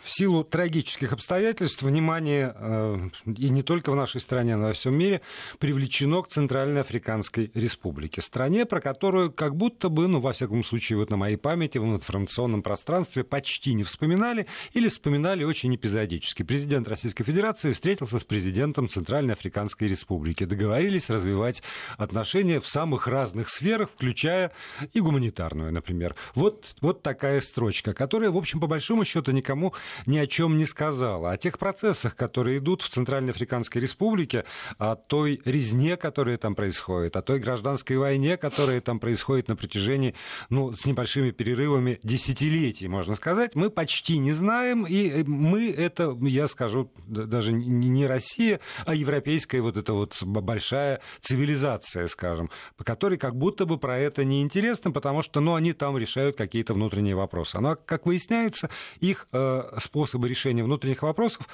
В силу трагических обстоятельств внимание, и не только в нашей стране, но и во всем мире, привлечено к Центральной Африканской Республике. Стране, про которую как будто бы, во всяком случае, вот на моей памяти, в информационном пространстве почти не вспоминали или вспоминали очень эпизодически. Президент Российской Федерации встретился с президентом Центральной Африканской Республики. Договорились развивать отношения в самых разных сферах, включая и гуманитарную, например. Вот такая строчка, которая, в общем, по большому счету никому ни о чем не сказала. О тех процессах, которые идут в Центральной Африканской Республике, о той резне, которая там происходит, о той гражданской войне, которая там происходит на протяжении, с небольшими перерывами, десятилетий, можно сказать, мы почти не знаем. И мы это, я скажу, даже не Россия, а европейская вот эта большая цивилизация, скажем, по которой как будто бы про это неинтересно, потому что, они там решают какие-то внутренние вопросы. Но, как выясняется, их способы решения внутренних вопросов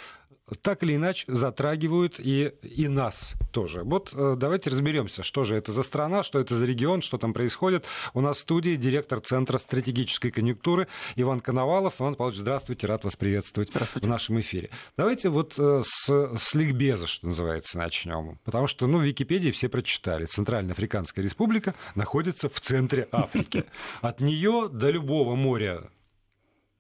так или иначе затрагивают и нас тоже. Вот давайте разберемся, что же это за страна, что это за регион, что там происходит. У нас в студии директор Центра стратегической конъюнктуры Иван Коновалов. Иван Павлович, здравствуйте, рад вас приветствовать в нашем эфире. Давайте с ликбеза, что называется, начнем. Потому что, в Википедии все прочитали. Центральная Африканская Республика находится в центре Африки. От нее до любого моря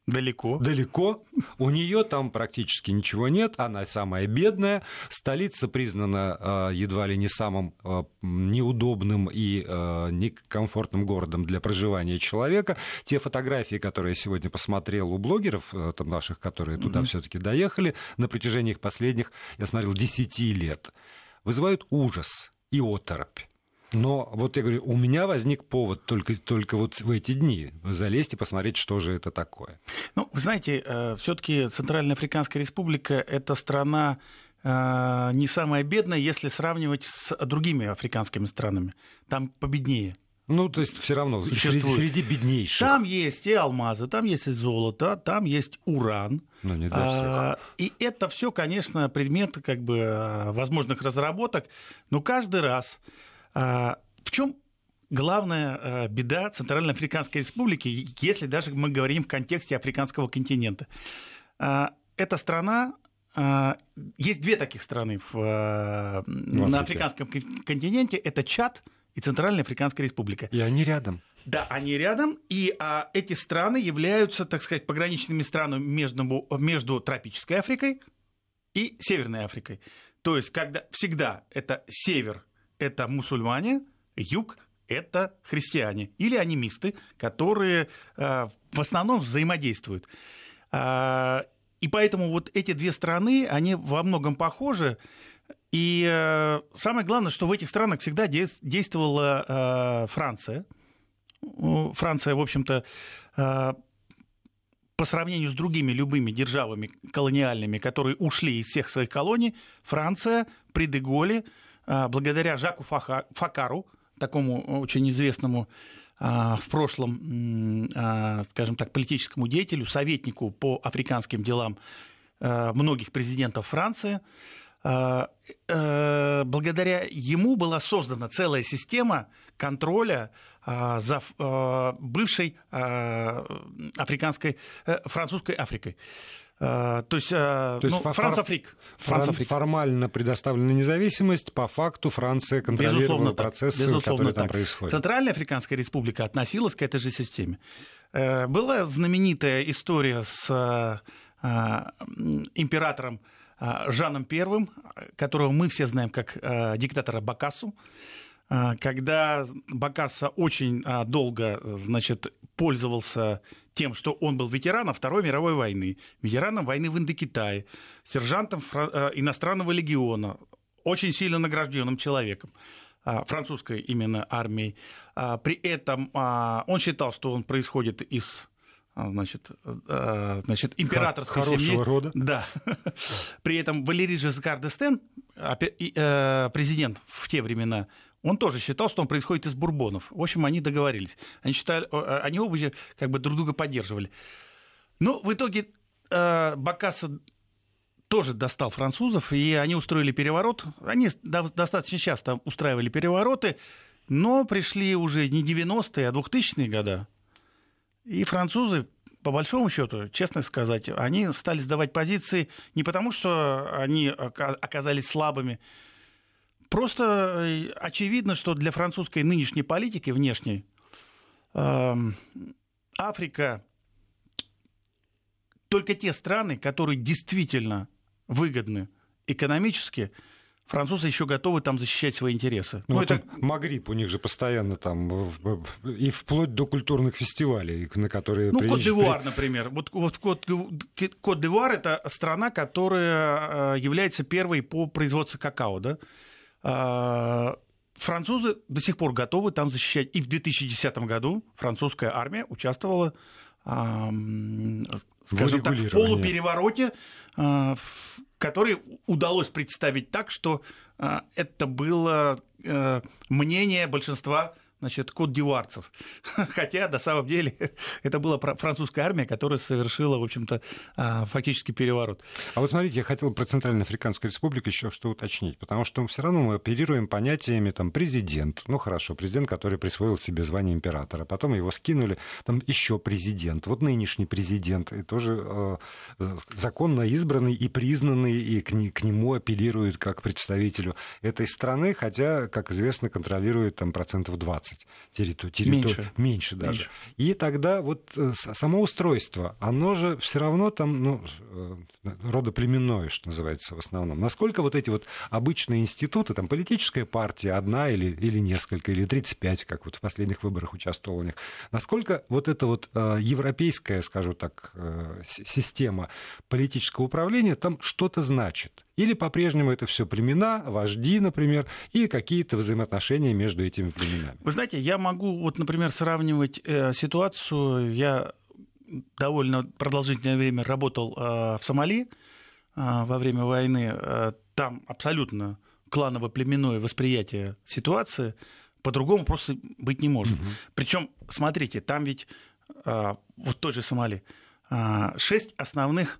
далеко. У нее там практически ничего нет. Она самая бедная. Столица признана едва ли не самым неудобным и некомфортным городом для проживания человека. Те фотографии, которые я сегодня посмотрел у блогеров там наших, которые туда все-таки доехали, на протяжении их последних, я смотрел, 10 лет, вызывают ужас и оторопь. Но я говорю, у меня возник повод только в эти дни залезть и посмотреть, что же это такое. Вы знаете, все-таки Центральная Африканская Республика – это страна не самая бедная, если сравнивать с другими африканскими странами. Там победнее. То есть все равно среди беднейших. Там есть и алмазы, там есть и золото, там есть уран. Не для всех. И это все, конечно, предмет возможных разработок, но каждый раз. В чем главная беда Центральной Африканской Республики, если даже мы говорим в контексте африканского континента? Эта страна, есть две таких страны на африканском континенте, это Чад и Центральная Африканская Республика. И они рядом. Да, они рядом, и эти страны являются, так сказать, пограничными странами между тропической Африкой и Северной Африкой. То есть когда всегда это север, это мусульмане, юг – это христиане или анимисты, которые в основном взаимодействуют. И поэтому эти две страны, они во многом похожи. И самое главное, что в этих странах всегда действовала Франция. Франция, в общем-то, по сравнению с другими любыми державами колониальными, которые ушли из всех своих колоний, Франция при де Голле, благодаря Жаку Фоккару, такому очень известному в прошлом, скажем так, политическому деятелю, советнику по африканским делам многих президентов Франции, благодаря ему была создана целая система контроля за бывшей французской Африкой. То есть Франсафрик. Формально предоставлена независимость, по факту Франция контролировала процессы, которые там происходят. Центральная Африканская Республика относилась к этой же системе. Была знаменитая история с императором Жаном I, которого мы все знаем как диктатора Бокассу, когда Бокасса очень долго, пользовался тем, что он был ветераном Второй мировой войны, ветераном войны в Индокитае, сержантом иностранного легиона, очень сильно награжденным человеком, французской именно армией. При этом он считал, что он происходит из императорской семьи. Хорошего рода. Да. При этом Валерий Жискар д'Эстен, президент в те времена, он тоже считал, что он происходит из бурбонов. В общем, они договорились. Они оба друг друга поддерживали. Но в итоге Бокасса тоже достал французов, и они устроили переворот. Они достаточно часто устраивали перевороты, но пришли уже не 90-е, а 2000-е годы. И французы по большому счету, честно сказать, они стали сдавать позиции не потому, что они оказались слабыми. Просто очевидно, что для французской нынешней политики внешней Африка только те страны, которые действительно выгодны экономически, французы еще готовы там защищать свои интересы. Ну, это Магриб, у них же постоянно там, и вплоть до культурных фестивалей, на которые... Ну, Кот-д'Ивуар, например. Вот Кот-д'Ивуар — это страна, которая является первой по производству какао, да? Французы до сих пор готовы там защищать. И в 2010 году французская армия участвовала, скажем так, в полуперевороте, который удалось представить так, что это было мнение большинства, значит, кот-дивуарцев. Хотя, на самом деле, это была французская армия, которая совершила, в общем-то, фактически переворот. А вот смотрите, я хотел про Центральноафриканскую республику еще что уточнить, потому что все равно мы оперируем понятиями там, президент. Ну хорошо, президент, который присвоил себе звание императора, потом его скинули, там еще президент. Вот нынешний президент, и тоже законно избранный и признанный, и к нему апеллируют как представителю этой страны, хотя, как известно, контролирует там 20%. Меньше даже. Меньше. И тогда вот само устройство, оно же все равно там, родоплеменное, что называется, в основном. Насколько вот эти вот обычные институты, там политическая партия одна или несколько, или 35, как вот в последних выборах участвовал у них, насколько вот эта вот европейская, скажу так, система политического управления там что-то значит? Или по-прежнему это все племена, вожди, например, и какие-то взаимоотношения между этими племенами? Вы знаете, я могу, вот, например, сравнивать ситуацию. Я довольно продолжительное время работал в Сомали во время войны. Там абсолютно кланово-племенное восприятие ситуации по-другому просто быть не может. Угу. Причем, смотрите, там ведь вот той же Сомали 6 основных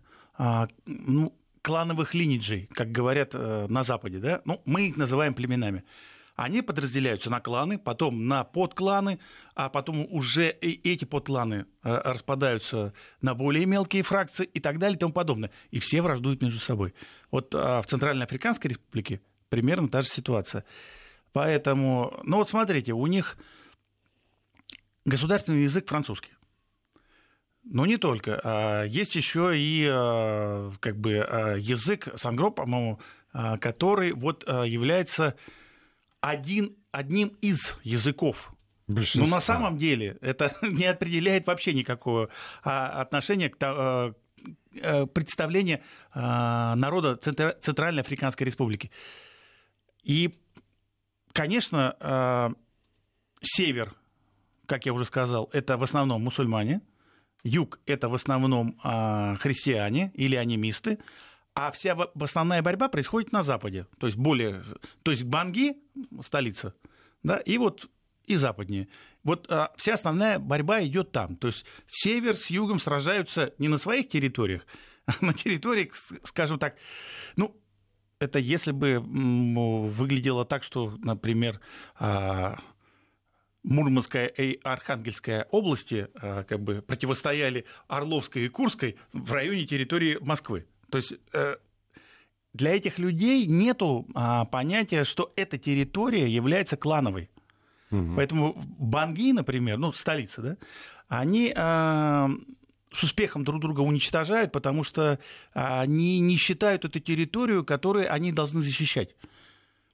клановых линейджей, как говорят на Западе, да? Ну, мы их называем племенами. Они подразделяются на кланы, потом на подкланы, а потом уже эти подкланы распадаются на более мелкие фракции и так далее и тому подобное. И все враждуют между собой. Вот в Центральноафриканской республике примерно та же ситуация. Поэтому, ну вот смотрите, у них государственный язык французский. Но не только. Есть еще и как бы язык сангро, по-моему, который вот является одним из языков. Но на самом деле это не определяет вообще никакого отношения к представлению народа Центральноафриканской Республики. И, конечно, север, как я уже сказал, это в основном мусульмане. Юг – это в основном христиане или анимисты, а вся основная борьба происходит на Западе, то есть Банги, столица, да, и вот и западнее. Вот вся основная борьба идет там, то есть север с югом сражаются не на своих территориях, а на территориях, скажем так, ну, это если бы выглядело так, что, например, Мурманская и Архангельская области как бы противостояли Орловской и Курской в районе территории Москвы. То есть для этих людей нету понятия, что эта территория является клановой. Угу. Поэтому Банги, например, столица, да, они с успехом друг друга уничтожают, потому что они не считают эту территорию, которую они должны защищать.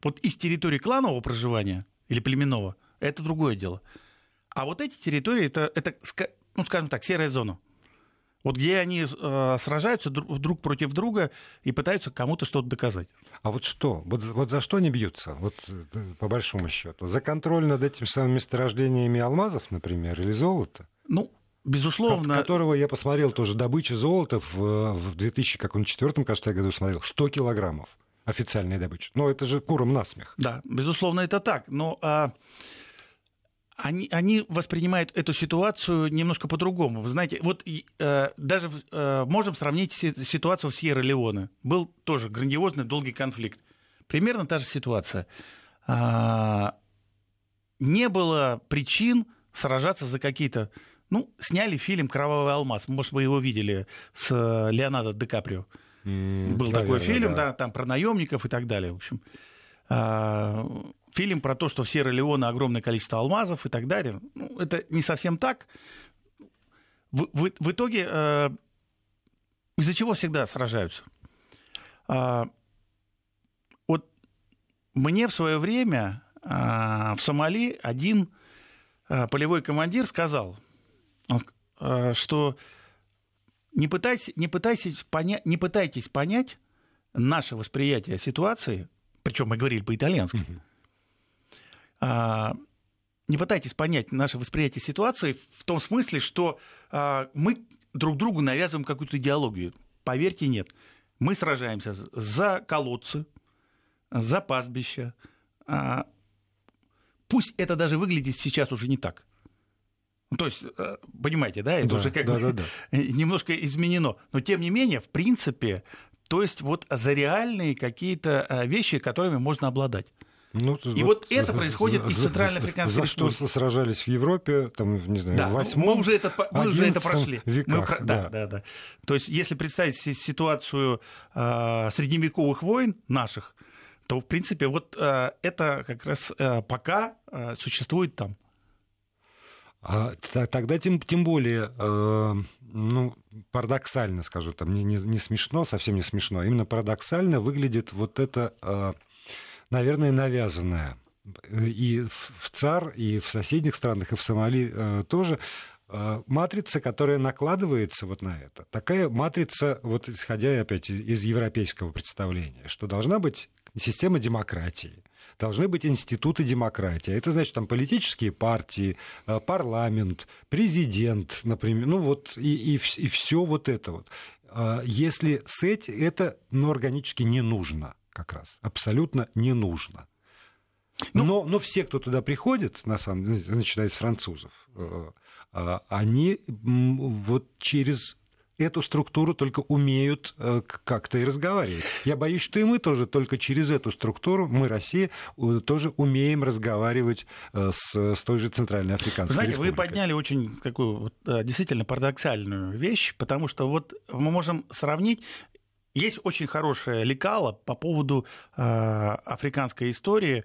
Вот их территория кланового проживания или племенного — это другое дело. А вот эти территории, это скажем так, серая зона. Вот где они сражаются друг против друга и пытаются кому-то что-то доказать. А вот что? Вот за что они бьются, вот по большому счету? За контроль над этими самыми месторождениями алмазов, например, или золота? Ну, безусловно. Которого я посмотрел тоже, добыча золота в 2004, кажется, я году смотрел, 100 килограммов официальная добыча. Но это же курам насмех. Да, безусловно, это так. Но... Они воспринимают эту ситуацию немножко по-другому. Вы знаете, вот даже можем сравнить ситуацию в Сьерра-Леоне. Был тоже грандиозный долгий конфликт. Примерно та же ситуация. Не было причин сражаться за какие-то Ну, сняли фильм «Кровавый алмаз». Может, вы его видели с Леонардо Ди Каприо. Был такой фильм, да, там про наемников и так далее. В общем, фильм про то, что в Сьерра-Леоне огромное количество алмазов и так далее. Ну, это не совсем так. В итоге, из-за чего всегда сражаются? Вот мне в свое время в Сомали один полевой командир сказал, что не пытайтесь понять наше восприятие ситуации, причем мы говорили по-итальянски, не пытайтесь понять наше восприятие ситуации в том смысле, что мы друг другу навязываем какую-то идеологию. Поверьте, нет. Мы сражаемся за колодцы, за пастбища. Пусть это даже выглядит сейчас уже не так. То есть, понимаете, да, это уже как бы немножко изменено. Но, тем не менее, в принципе, то есть вот за реальные какие-то вещи, которыми можно обладать. Ну, и вот это происходит и в Центральноафриканской республике. За что сражались в Европе, там, не знаю, да, в 8-м, мы уже это прошли. Веках, да. То есть, если представить ситуацию средневековых войн наших, то, в принципе, вот это как раз пока существует там. А тогда тем более, ну, парадоксально, скажу, там не смешно, совсем не смешно, а именно парадоксально выглядит вот это... наверное, навязанная. И в ЦАР, и в соседних странах, и в Сомали тоже матрица, которая накладывается вот на это. Такая матрица, вот исходя опять из европейского представления, что должна быть система демократии, должны быть институты демократии. Это значит, там политические партии, парламент, президент, например, ну вот и все вот это вот. Если сеть, это ну, органически не нужно. Как раз абсолютно не нужно. Но все, кто туда приходит, на самом деле, начиная с французов, они вот через эту структуру только умеют как-то и разговаривать. Я боюсь, что и мы тоже только через эту структуру, мы, Россия, тоже умеем разговаривать с той же Центральной Африканской Республикой. Знаете, вы подняли очень такую действительно парадоксальную вещь, потому что вот мы можем сравнить. Есть очень хорошее лекало по поводу африканской истории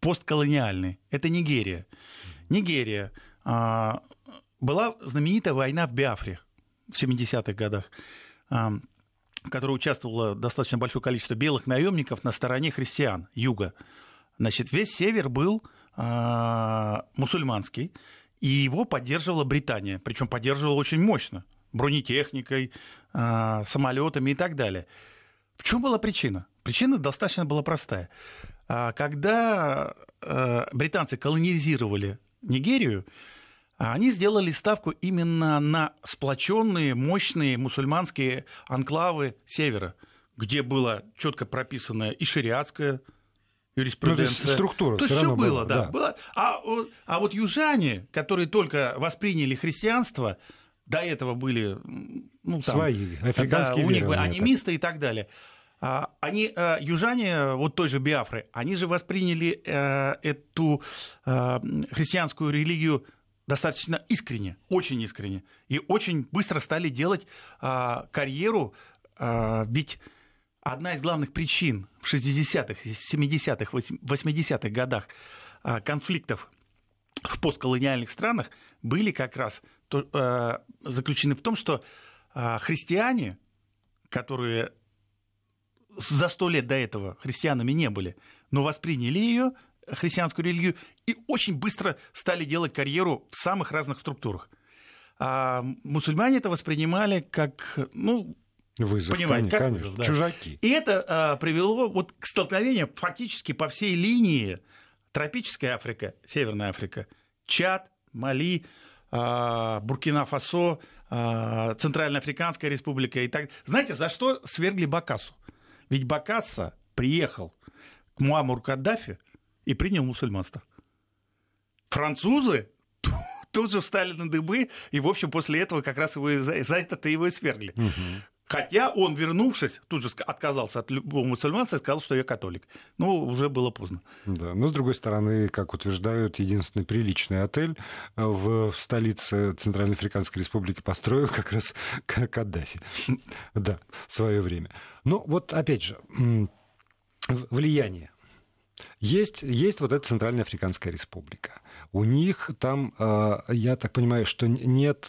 постколониальной. Это Нигерия. Нигерия. Была знаменитая война в Биафре в 70-х годах, в которой участвовало достаточно большое количество белых наемников на стороне христиан юга. Значит, весь север был мусульманский, и его поддерживала Британия, причем поддерживала очень мощно. Бронетехникой, самолетами и так далее. В чем была причина? Причина достаточно была простая. Когда британцы колонизировали Нигерию, они сделали ставку именно на сплоченные, мощные мусульманские анклавы севера, где было четко прописано и шариатская юриспруденция. Ну, структура. То есть все было, да. Было. А вот южане, которые только восприняли христианство, до этого были ну, там, свои африканские, да, у них были анимисты и так далее. Они, южане вот той же Биафры, они же восприняли эту христианскую религию достаточно искренне, очень искренне, и очень быстро стали делать карьеру. Ведь одна из главных причин в 60-х, 70-х, 80-х годах конфликтов в постколониальных странах были как раз заключены в том, что христиане, которые за 100 лет до этого христианами не были, но восприняли ее, христианскую религию, и очень быстро стали делать карьеру в самых разных структурах. А мусульмане это воспринимали как, ну, вызов, понимаете, как конечно, вызов, да. Чужаки. И это привело вот к столкновению фактически по всей линии: тропическая Африка, Северная Африка, Чад, Мали, Буркина-Фасо, Центральноафриканская республика и так далее. Знаете, за что свергли Бокассу? Ведь Бокасса приехал к Муаммару Каддафи и принял мусульманство. Французы тут же встали на дыбы, и, в общем, после этого как раз его за это-то его и свергли. Угу. Хотя он, вернувшись, тут же отказался от любого мусульманства и сказал, что я католик. Ну, уже было поздно. Да, но, с другой стороны, как утверждают, единственный приличный отель в столице Центральноафриканской Республики построил как раз Каддафи. Да, в свое время. Но вот, опять же, влияние. Есть вот эта Центральноафриканская Республика. У них там, я так понимаю, что нет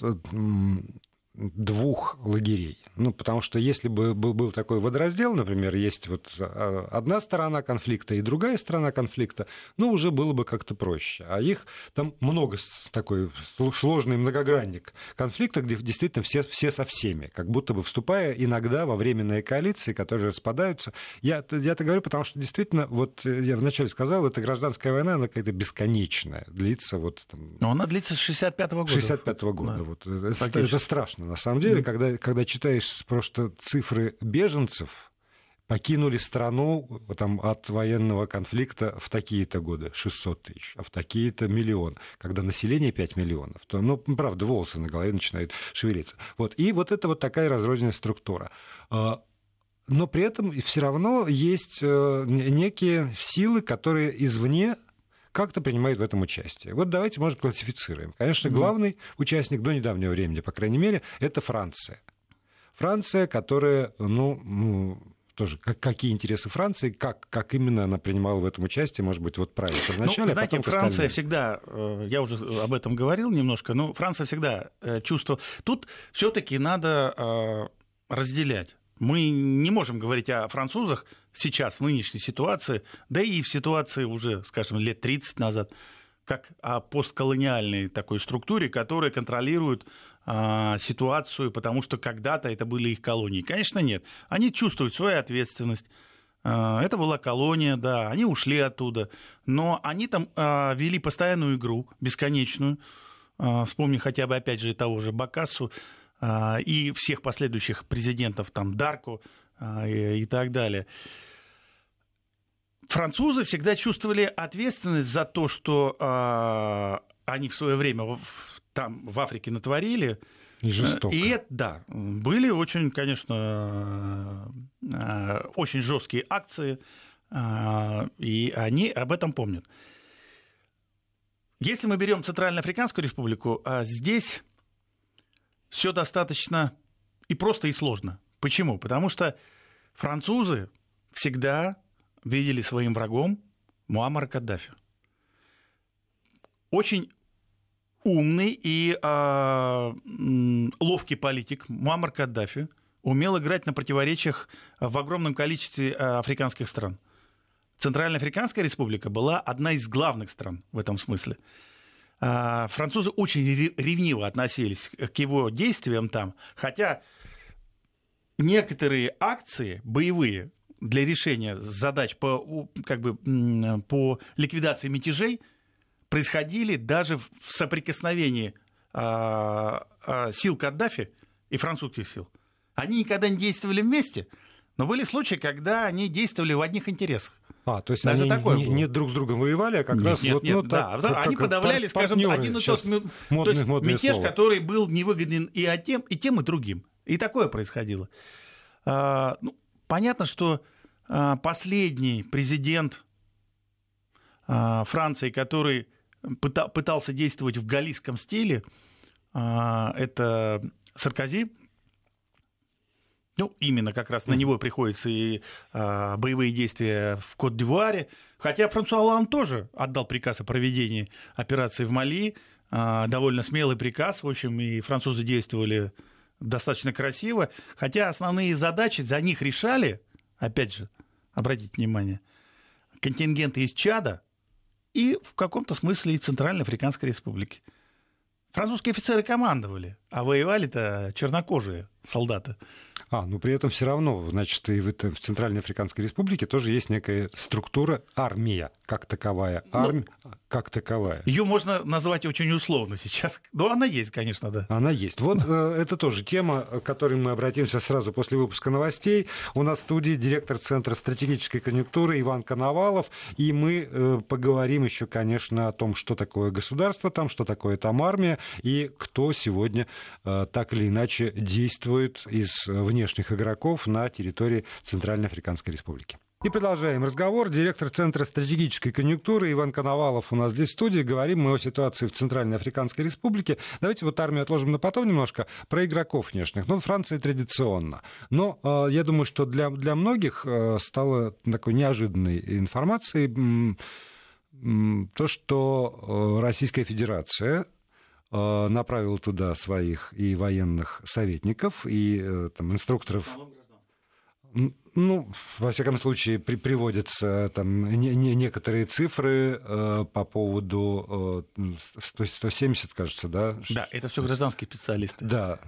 двух лагерей. Ну, потому что если бы был такой водораздел, например, есть вот одна сторона конфликта и другая сторона конфликта, ну, уже было бы как-то проще. А их там много, такой сложный многогранник конфликта, где действительно все со всеми, как будто бы вступая иногда во временные коалиции, которые распадаются. Я это говорю, потому что действительно, вот я вначале сказал, эта гражданская война, она какая-то бесконечная, длится вот... Там... Но она длится с 65-го года. 65-го года, да. Вот. Это страшно. На самом деле, когда читаешь просто цифры беженцев, покинули страну там, от военного конфликта в такие-то годы 600 тысяч, а в такие-то миллион. Когда население 5 миллионов, то, ну, правда, волосы на голове начинают шевелиться. Вот. И вот это вот такая разрозненная структура. Но при этом все равно есть некие силы, которые извне как-то принимают в этом участие. Вот давайте, может, классифицируем. Конечно, главный участник до недавнего времени, по крайней мере, это Франция. Франция, которая, ну тоже, какие интересы Франции, как именно она принимала в этом участие, может быть, вот правильно вначале, ну, знаете, а потом Франция всегда, я уже об этом говорил немножко, но Франция всегда чувствовала... Тут все-таки надо разделять. Мы не можем говорить о французах сейчас, в нынешней ситуации, да и в ситуации уже, скажем, лет 30 назад, как о постколониальной такой структуре, которая контролирует ситуацию, потому что когда-то это были их колонии. Конечно, нет. Они чувствуют свою ответственность. Это была колония, да, они ушли оттуда. Но они там вели постоянную игру, бесконечную. Вспомни хотя бы, опять же, того же Бокассу, и всех последующих президентов, там, Дарку и так далее. Французы всегда чувствовали ответственность за то, что они в свое время там, в Африке, натворили. И жестоко. И это, да, были очень, конечно, очень жесткие акции, и они об этом помнят. Если мы берем Центральноафриканскую Республику, здесь... Все достаточно и просто, и сложно. Почему? Потому что французы всегда видели своим врагом Муаммара Каддафи. Очень умный и ловкий политик Муаммар Каддафи умел играть на противоречиях в огромном количестве африканских стран. Центральноафриканская Республика была одна из главных стран в этом смысле. Французы очень ревниво относились к его действиям там, хотя некоторые акции боевые для решения задач по ликвидации мятежей происходили даже в соприкосновении сил Каддафи и французских сил. Они никогда не действовали вместе, но были случаи, когда они действовали в одних интересах. То есть даже они не друг с другом воевали, а как нет, раз... Нет, вот, нет, ну, так, да, они подавляли, скажем, один и тот мятеж, который был невыгоден и тем, и другим. И такое происходило. Понятно, что последний президент Франции, который пытался действовать в галлийском стиле, это Саркози. Ну, именно как раз на него приходятся и боевые действия в Кот-д'Ивуаре. Хотя Франсуа Олланд тоже отдал приказ о проведении операции в Мали. Довольно смелый приказ, в общем, и французы действовали достаточно красиво. Хотя основные задачи за них решали, опять же, обратите внимание, контингенты из Чада и в каком-то смысле и Центральноафриканской Республики. Французские офицеры командовали, а воевали-то чернокожие солдаты. Но при этом все равно, значит, и в Центральной Африканской Республике тоже есть некая структура, армия как таковая. Ее можно назвать очень условно сейчас. Но она есть, конечно, да. Она есть. Вот это тоже тема, к которой мы обратимся сразу после выпуска новостей. У нас в студии директор Центра стратегической конъюнктуры Иван Коновалов. И мы поговорим еще, конечно, о том, что такое государство там, что такое там армия, и кто сегодня так или иначе действует из внешних игроков на территории Центральноафриканской Республики. И продолжаем разговор. Директор Центра стратегической конъюнктуры Иван Коновалов у нас здесь в студии. Говорим мы о ситуации в Центральной Африканской Республике. Давайте вот армию отложим на потом немножко. Про игроков внешних. Ну, Франция традиционно. Но я думаю, что для многих стало такой неожиданной информацией то, что Российская Федерация направила туда своих и военных советников, и там, инструкторов... Ну, во всяком случае, приводятся там некоторые цифры по поводу 170, кажется, да? Да, это все гражданские специалисты. Да.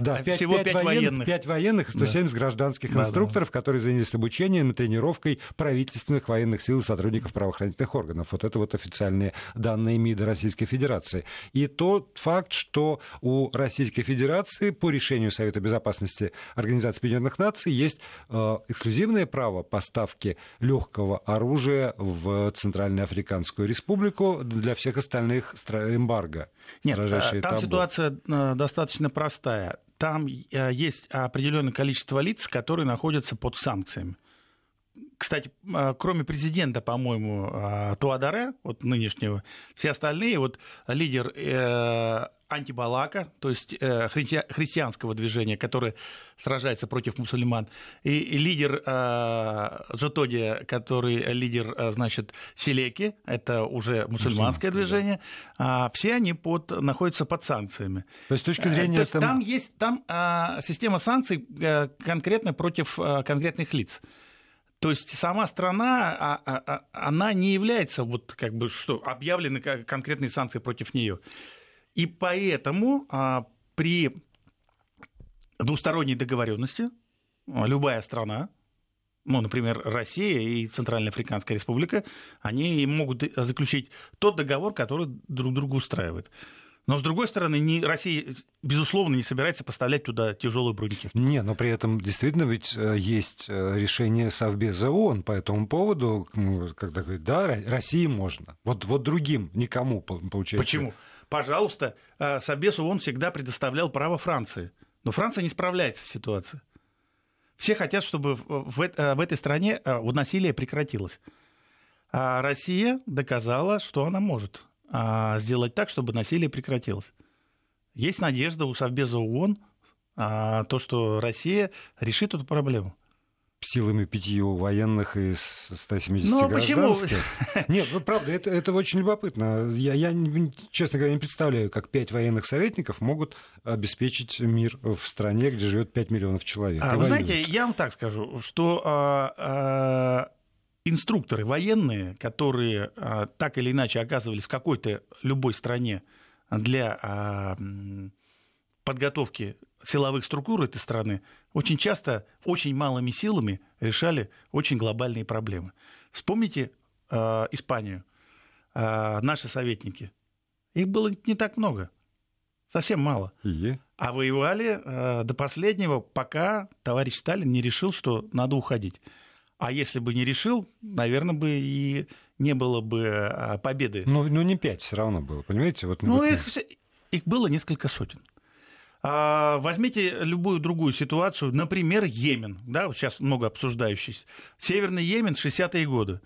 Да, 5, всего 5 военных. 5 военных и 170 да. гражданских инструкторов, которые занялись обучением и тренировкой правительственных военных сил и сотрудников правоохранительных органов. Вот это вот официальные данные МИДа Российской Федерации. И тот факт, что у Российской Федерации по решению Совета Безопасности Организации Объединенных Наций есть эксклюзивное право поставки легкого оружия в Центральноафриканскую Республику, для всех остальных эмбарго. Нет, там табу. Ситуация достаточно простая. Там есть определенное количество лиц, которые находятся под санкциями. Кстати, кроме президента, по-моему, Туадера, вот нынешнего, все остальные, вот лидер Антибалака, то есть христианского движения, которое сражается против мусульман, и лидер Джотодия, который лидер, значит, Селеки, это уже мусульманское движение, да. Все они находятся под санкциями. То есть с точки зрения... То есть, там есть система санкций конкретно против конкретных лиц. То есть сама страна, она не является, вот как бы, что объявлены конкретные санкции против нее. И поэтому при двусторонней договоренности любая страна, ну, например, Россия и Центральноафриканская Республика, они могут заключить тот договор, который друг друга устраивает. Но, с другой стороны, Россия, безусловно, не собирается поставлять туда тяжелую бронетехнику. Не, но при этом действительно ведь есть решение Совбеза ООН по этому поводу, когда говорят, да, России можно. Вот другим, никому, получается. Почему? Пожалуйста, Совбез ООН всегда предоставлял право Франции. Но Франция не справляется с ситуацией. Все хотят, чтобы в этой стране насилие прекратилось. А Россия доказала, что она может сделать так, чтобы насилие прекратилось. Есть надежда у Совбеза ООН, то, что Россия решит эту проблему. Силами 5 военных и 170 гражданских. Почему? Нет, ну правда, это очень любопытно. Я, честно говоря, не представляю, как 5 военных советников могут обеспечить мир в стране, где живет 5 миллионов человек. Вы знаете, я вам так скажу, что инструкторы военные, которые так или иначе оказывались в какой-то любой стране для подготовки силовых структур этой страны, очень часто очень малыми силами решали очень глобальные проблемы. Вспомните Испанию, наши советники. Их было не так много, совсем мало. А воевали до последнего, пока товарищ Сталин не решил, что надо уходить. А если бы не решил, наверное, бы и не было бы победы. Ну не 5 все равно было, понимаете? Вот, ну, их было несколько сотен. Возьмите любую другую ситуацию, например, Йемен, да, вот сейчас много обсуждающийся. Северный Йемен, 60-е годы.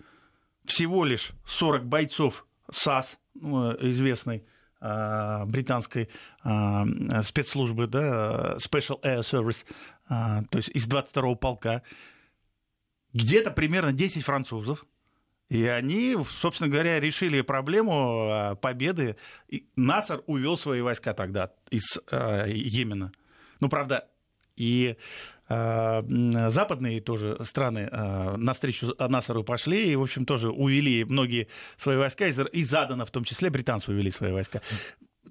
Всего лишь 40 бойцов САС, известной британской спецслужбы, да, Special Air Service, то есть из 22-го полка. Где-то примерно 10 французов, и они, собственно говоря, решили проблему победы. И Насер увел свои войска тогда из Йемена. Ну, правда, и западные тоже страны навстречу Насеру пошли, и, в общем, тоже увели многие свои войска, и задано, в том числе, британцы увели свои войска.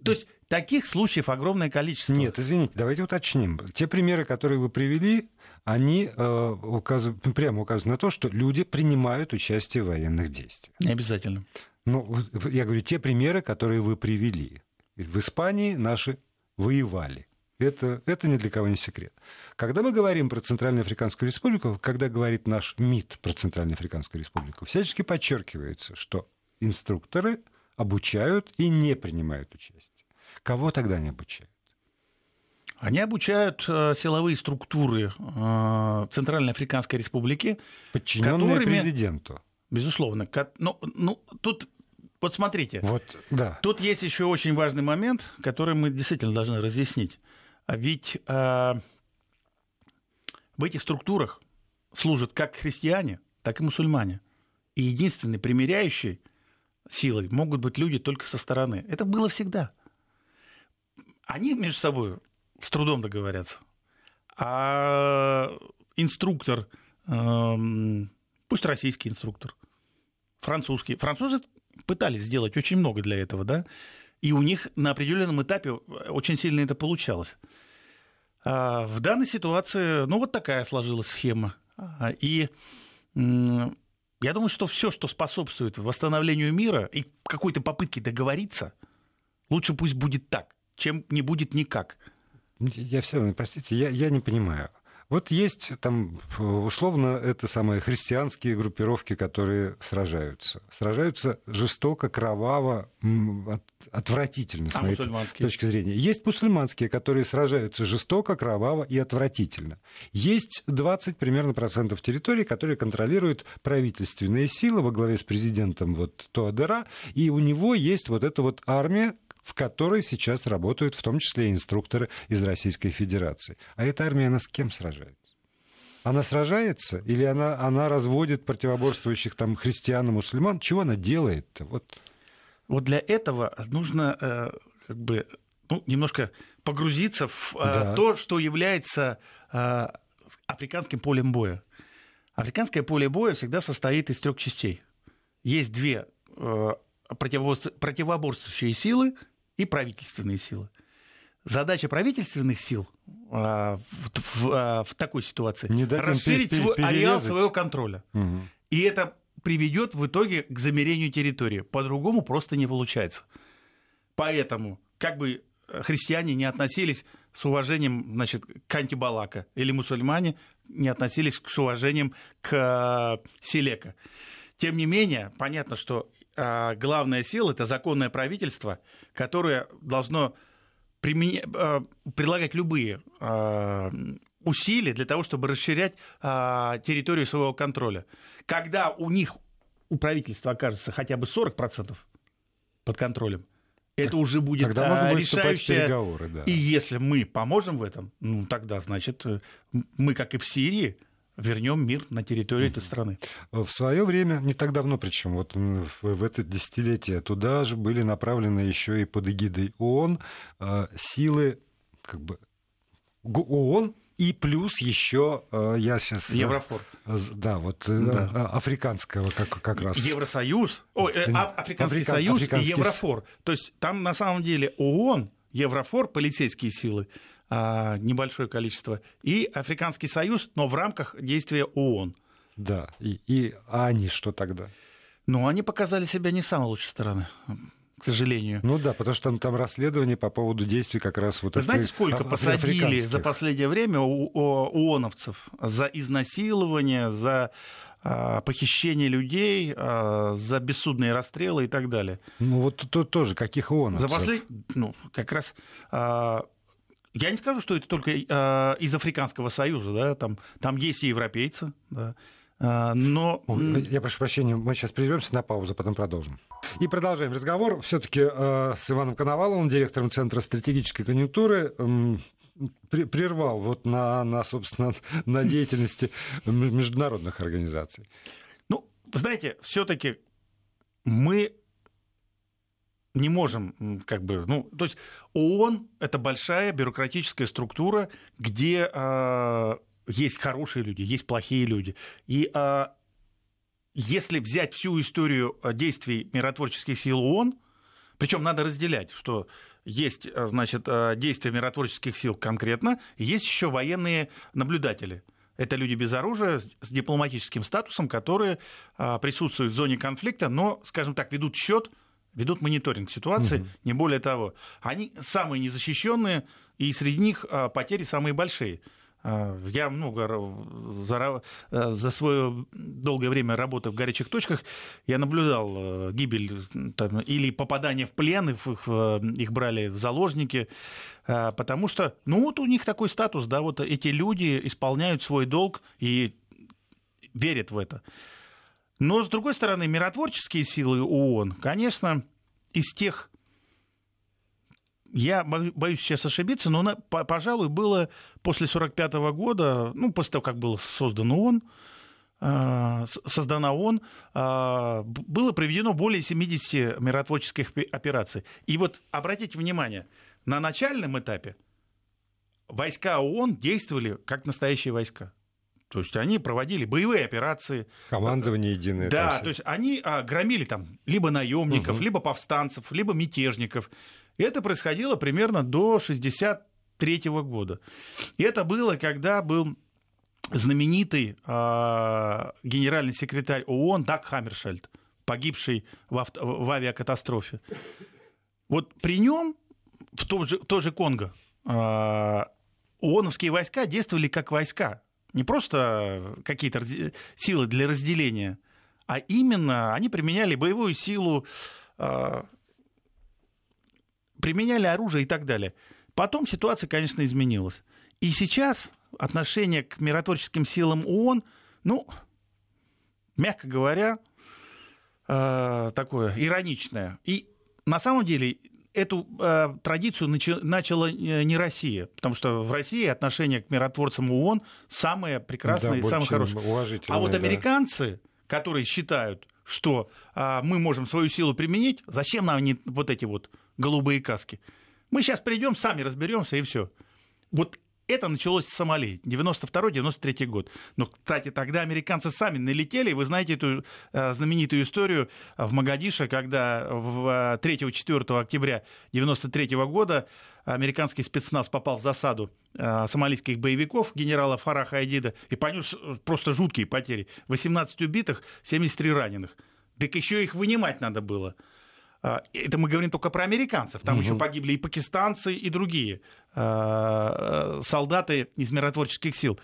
То есть таких случаев огромное количество. Нет, извините, давайте уточним. Те примеры, которые вы привели, они прямо указывают на то, что люди принимают участие в военных действиях. Не обязательно. Ну, я говорю, те примеры, которые вы привели. В Испании наши воевали. Это ни для кого не секрет. Когда мы говорим про Центральноафриканскую Республику, когда говорит наш МИД про Центральноафриканскую Республику, всячески подчеркивается, что инструкторы обучают и не принимают участие. Кого тогда не обучают? Они обучают силовые структуры Центральной Африканской Республики, подчиненные президенту. Безусловно. Ну, тут, вот смотрите, вот, да. Тут есть еще очень важный момент, который мы действительно должны разъяснить. Ведь в этих структурах служат как христиане, так и мусульмане. И единственной примиряющей силой могут быть люди только со стороны. Это было всегда. Они между собой с трудом договорятся. А инструктор, пусть российский инструктор, французский. Французы пытались сделать очень много для этого, да? И у них на определенном этапе очень сильно это получалось. А в данной ситуации, ну, вот такая сложилась схема. И я думаю, что все, что способствует восстановлению мира и какой-то попытке договориться, лучше пусть будет так, чем не будет никак. Я все равно, простите, я не понимаю. Вот есть там, условно, это самые христианские группировки, которые сражаются. Сражаются жестоко, кроваво, отвратительно, с моей точки зрения. Есть мусульманские, которые сражаются жестоко, кроваво и отвратительно. Есть 20 примерно процентов территорий, которые контролируют правительственные силы во главе с президентом вот, Туадера, и у него есть вот эта вот армия, в которой сейчас работают в том числе инструкторы из Российской Федерации. А эта армия, она с кем сражается? Она сражается или она разводит противоборствующих там христиан и мусульман? Чего она делает-то? Вот для этого нужно немножко погрузиться в то, что является африканским полем боя. Африканское поле боя всегда состоит из 3 частей. Есть 2 противоборствующие силы и правительственные силы. Задача правительственных сил в такой ситуации — расширить свой ареал своего контроля. Угу. И это приведет в итоге к замирению территории. По-другому просто не получается. Поэтому, как бы христиане не относились с уважением, значит, к Антибалака, или мусульмане не относились с уважением к Селека. Тем не менее, понятно, что главная сила – это законное правительство, которое должно прилагать любые усилия для того, чтобы расширять территорию своего контроля. Когда у правительства окажется хотя бы 40% под контролем, это уже будет решающее. Да. И если мы поможем в этом, ну, тогда, значит, мы, как и в Сирии, вернем мир на территорию этой страны. В свое время, не так давно, причем вот в это десятилетие, туда же были направлены еще и под эгидой ООН силы, как бы ООН. И плюс еще я сейчас... Еврофор. Да, вот да. Африканского как раз. Евросоюз. Ой, Африканский союз и Еврофор. То есть там на самом деле ООН, Еврофор, полицейские силы, небольшое количество, и Африканский союз, но в рамках действия ООН. Да, а они что тогда? Ну, они показали себя не с самой лучшей стороны, к сожалению. Ну да, потому что там расследование по поводу действий как раз вот... Вы знаете, сколько посадили за последнее время ООНовцев за изнасилование, за похищение людей, за бессудные расстрелы и так далее? Ну вот тут тоже, каких ООНовцев? Ну, как раз... Я не скажу, что это только из Африканского союза, да, там есть и европейцы, да, но... Я прошу прощения, мы сейчас прервемся на паузу, потом продолжим. И продолжаем разговор все-таки с Иваном Коноваловым, директором Центра стратегической конъюнктуры. Прервал вот собственно, на деятельности международных организаций. Ну, знаете, все-таки мы... не можем, как бы, ну, то есть ООН – это большая бюрократическая структура, где есть хорошие люди, есть плохие люди. И если взять всю историю действий миротворческих сил ООН, причем надо разделять, что есть, значит, действия миротворческих сил конкретно, и есть еще военные наблюдатели. Это люди без оружия, с дипломатическим статусом, которые присутствуют в зоне конфликта, но, скажем так, ведут счет, ведут мониторинг ситуации, не более того. Они самые незащищенные, и среди них потери самые большие. Я много за свое долгое время работы в горячих точках я наблюдал гибель там, или попадание в плен, их брали в заложники. потому что, ну вот у них такой статус, да, вот эти люди исполняют свой долг и верят в это. Но, с другой стороны, миротворческие силы ООН, конечно, из тех, я боюсь сейчас ошибиться, но, пожалуй, было после 1945 года, ну, после того, как был создан ООН, было проведено более 70 миротворческих операций. И вот обратите внимание, на начальном этапе войска ООН действовали как настоящие войска. То есть они проводили боевые операции. Командование единое. Да, то есть они громили там либо наемников, либо повстанцев, либо мятежников. И это происходило примерно до 1963 года. И это было, когда был знаменитый генеральный секретарь ООН Даг Хаммаршёльд, погибший в авиакатастрофе. Вот при нем в том же Конго ООНовские войска действовали как войска. Не просто какие-то силы для разделения, а именно они применяли боевую силу, применяли оружие и так далее. Потом ситуация, конечно, изменилась. И сейчас отношение к миротворческим силам ООН, ну, мягко говоря, такое ироничное. И на самом деле эту традицию начала не Россия, потому что в России отношение к миротворцам ООН самое прекрасное, да, и самое хорошее. А вот американцы, которые считают, что мы можем свою силу применить, зачем нам вот эти вот голубые каски? Мы сейчас придем, сами разберемся и все. Вот это началось с Сомали, 1992-1993 год. Но, кстати, тогда американцы сами налетели. Вы знаете эту знаменитую историю в Могадишо, когда 3-4 октября 1993 года американский спецназ попал в засаду сомалийских боевиков генерала Фараха Айдида и понес просто жуткие потери. 18 убитых, 73 раненых. Так еще их вынимать надо было. Это мы говорим только про американцев. Там еще погибли и пакистанцы, и другие солдаты из миротворческих сил.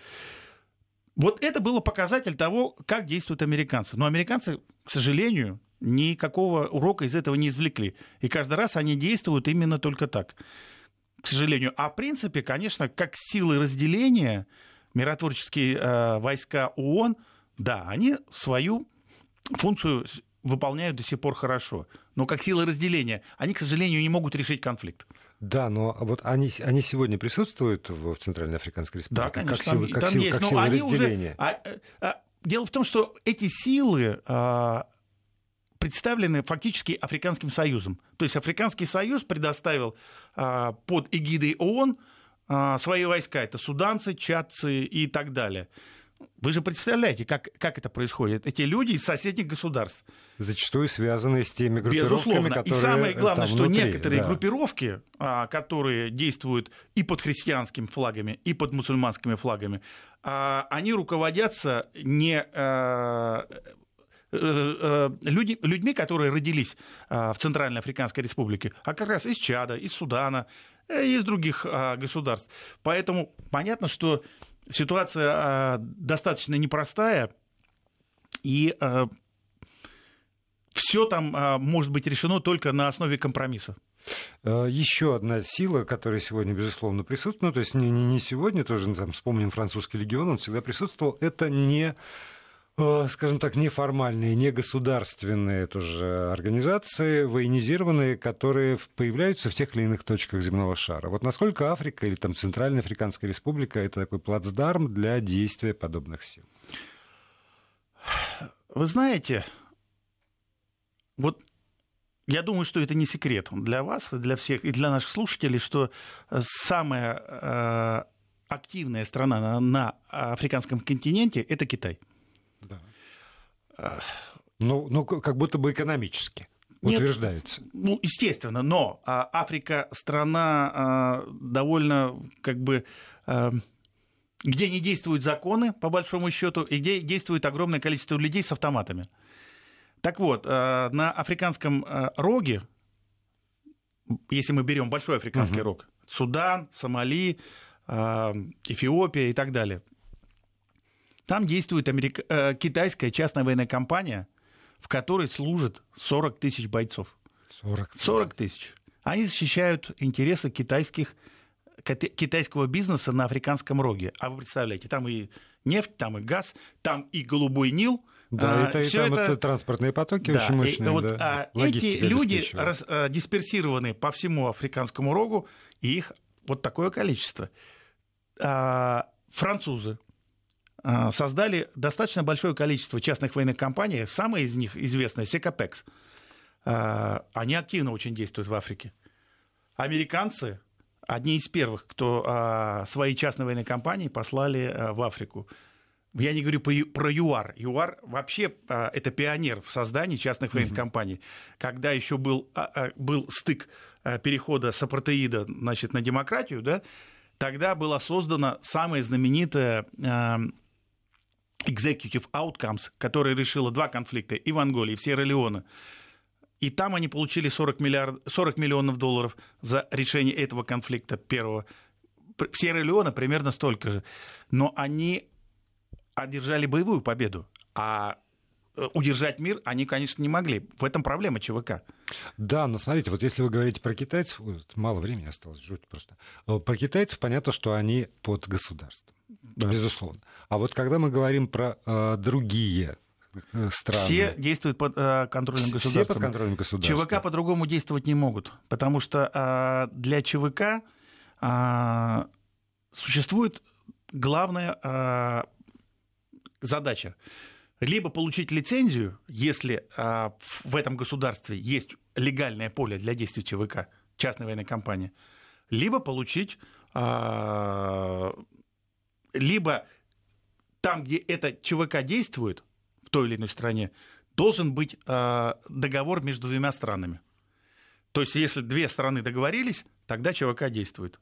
Вот это было показатель того, как действуют американцы. Но американцы, к сожалению, никакого урока из этого не извлекли. И каждый раз они действуют именно только так, к сожалению. А в принципе, конечно, как силы разделения, миротворческие войска ООН, да, они свою функцию выполняют до сих пор хорошо. Но как силы разделения, они, к сожалению, не могут решить конфликт. Да, но вот они сегодня присутствуют в Центральной Африканской Республике? Да, конечно. Как силы, как силы, как силы разделения? Дело в том, что эти силы представлены фактически Африканским Союзом. То есть Африканский Союз предоставил под эгидой ООН свои войска. Это суданцы, чадцы и так далее. Вы же представляете, как это происходит? Эти люди из соседних государств. Зачастую связанные с теми группировками, безусловно, которые там внутри. И самое главное, что некоторые группировки, которые действуют и под христианскими флагами, и под мусульманскими флагами, они руководятся не людьми, которые родились в Центральной Африканской Республике, а как раз из Чада, из Судана, из других государств. Поэтому понятно, что ситуация достаточно непростая, и все там может быть решено только на основе компромисса. Еще одна сила, которая сегодня, безусловно, присутствует, ну, то есть не сегодня, тоже там, вспомним французский легион, он всегда присутствовал, это не, скажем так, неформальные, негосударственные тоже организации, военизированные, которые появляются в тех или иных точках земного шара. Вот насколько Африка или там Центральная Африканская Республика — это такой плацдарм для действия подобных сил? Вы знаете, вот я думаю, что это не секрет для вас, для всех и для наших слушателей, что самая активная страна на африканском континенте — это Китай. Да. Ну, как будто бы экономически утверждается. Ну, естественно, но Африка — страна довольно, как бы, где не действуют законы, по большому счету, и где действует огромное количество людей с автоматами. Так вот, на африканском роге, если мы берем большой африканский рог, Судан, Сомали, Эфиопия и так далее, там действует китайская частная военная компания, в которой служат 40 тысяч бойцов. 40 тысяч. Они защищают интересы китайских китайского бизнеса на Африканском роге. А вы представляете, там и нефть, там и газ, там и голубой Нил. Да, и там это транспортные потоки, да, очень мощные. Вот, да, эти люди дисперсированы по всему Африканскому рогу, и их вот такое количество. Французы создали достаточно большое количество частных военных компаний. Самая из них известная — Secopex. Они активно очень действуют в Африке. Американцы одни из первых, кто свои частные военные компании послали в Африку. Я не говорю про ЮАР. ЮАР вообще это пионер в создании частных военных компаний. Когда еще был стык перехода с апартеида, значит, на демократию, да, тогда была создана самая знаменитая Executive Outcomes, которая решила два конфликта и в Анголе, и в Сьерра-Леоне. И там они получили 40 миллионов долларов за решение этого конфликта первого. В Сьерра-Леоне примерно столько же. Но они одержали боевую победу, а удержать мир они, конечно, не могли. В этом проблема ЧВК. Да, но смотрите, вот если вы говорите про китайцев, мало времени осталось, жуть просто. Про китайцев понятно, что они под государством, да, безусловно. А вот когда мы говорим про другие страны... Все действуют под контролем государства. Все под контролем государства. ЧВК по-другому действовать не могут, потому что для ЧВК существует главная задача. Либо получить лицензию, если в этом государстве есть легальное поле для действий ЧВК, частной военной компании, либо получить, либо там, где это ЧВК действует, в той или иной стране, должен быть договор между двумя странами. То есть, если две страны договорились, тогда ЧВК действует.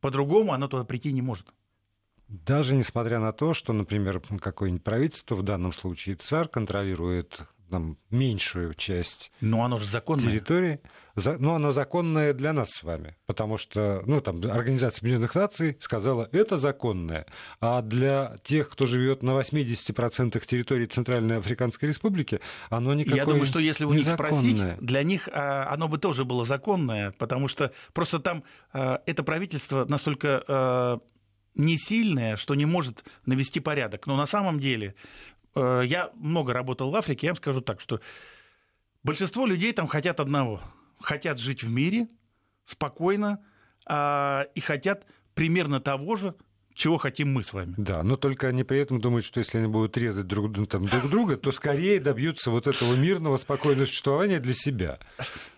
По-другому оно туда прийти не может. Даже несмотря на то, что, например, какое-нибудь правительство, в данном случае ЦАР, контролирует там меньшую часть территории. Но оно законное для нас с вами. Потому что, ну, там, Организация Объединенных Наций сказала, это законное. А для тех, кто живет на 80% территории Центральной Африканской Республики, оно никакое незаконное. Я думаю, что если у них спросить, для них оно бы тоже было законное. Потому что просто там это правительство настолько... не сильная, что не может навести порядок. Но на самом деле, я много работал в Африке, я вам скажу так, что большинство людей там хотят одного. Хотят жить в мире спокойно и хотят примерно того же, чего хотим мы с вами. Да, но только они при этом думают, что если они будут резать друг друга, то скорее добьются вот этого мирного, спокойного существования для себя.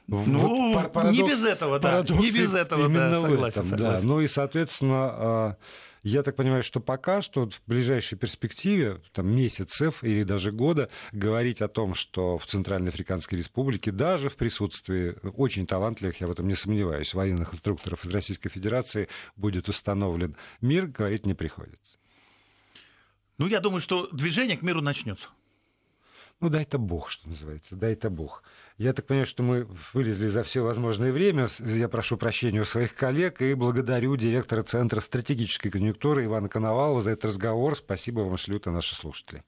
Ну, вот парадокс, не без этого, да. Не без этого, да, согласен. Ну и, соответственно, я так понимаю, что пока что в ближайшей перспективе, там, месяцев или даже года, говорить о том, что в Центральной Африканской Республике, даже в присутствии очень талантливых, я в этом не сомневаюсь, военных инструкторов из Российской Федерации, будет установлен мир, говорить не приходится. Ну, я думаю, что движение к миру начнется. Ну, дай-то бог, что называется, дай-то бог. Я так понимаю, что мы вылезли за все возможное время. Я прошу прощения у своих коллег и благодарю директора Центра стратегической конъюнктуры Ивана Коновалова за этот разговор. Спасибо вам, шлют, наши слушатели.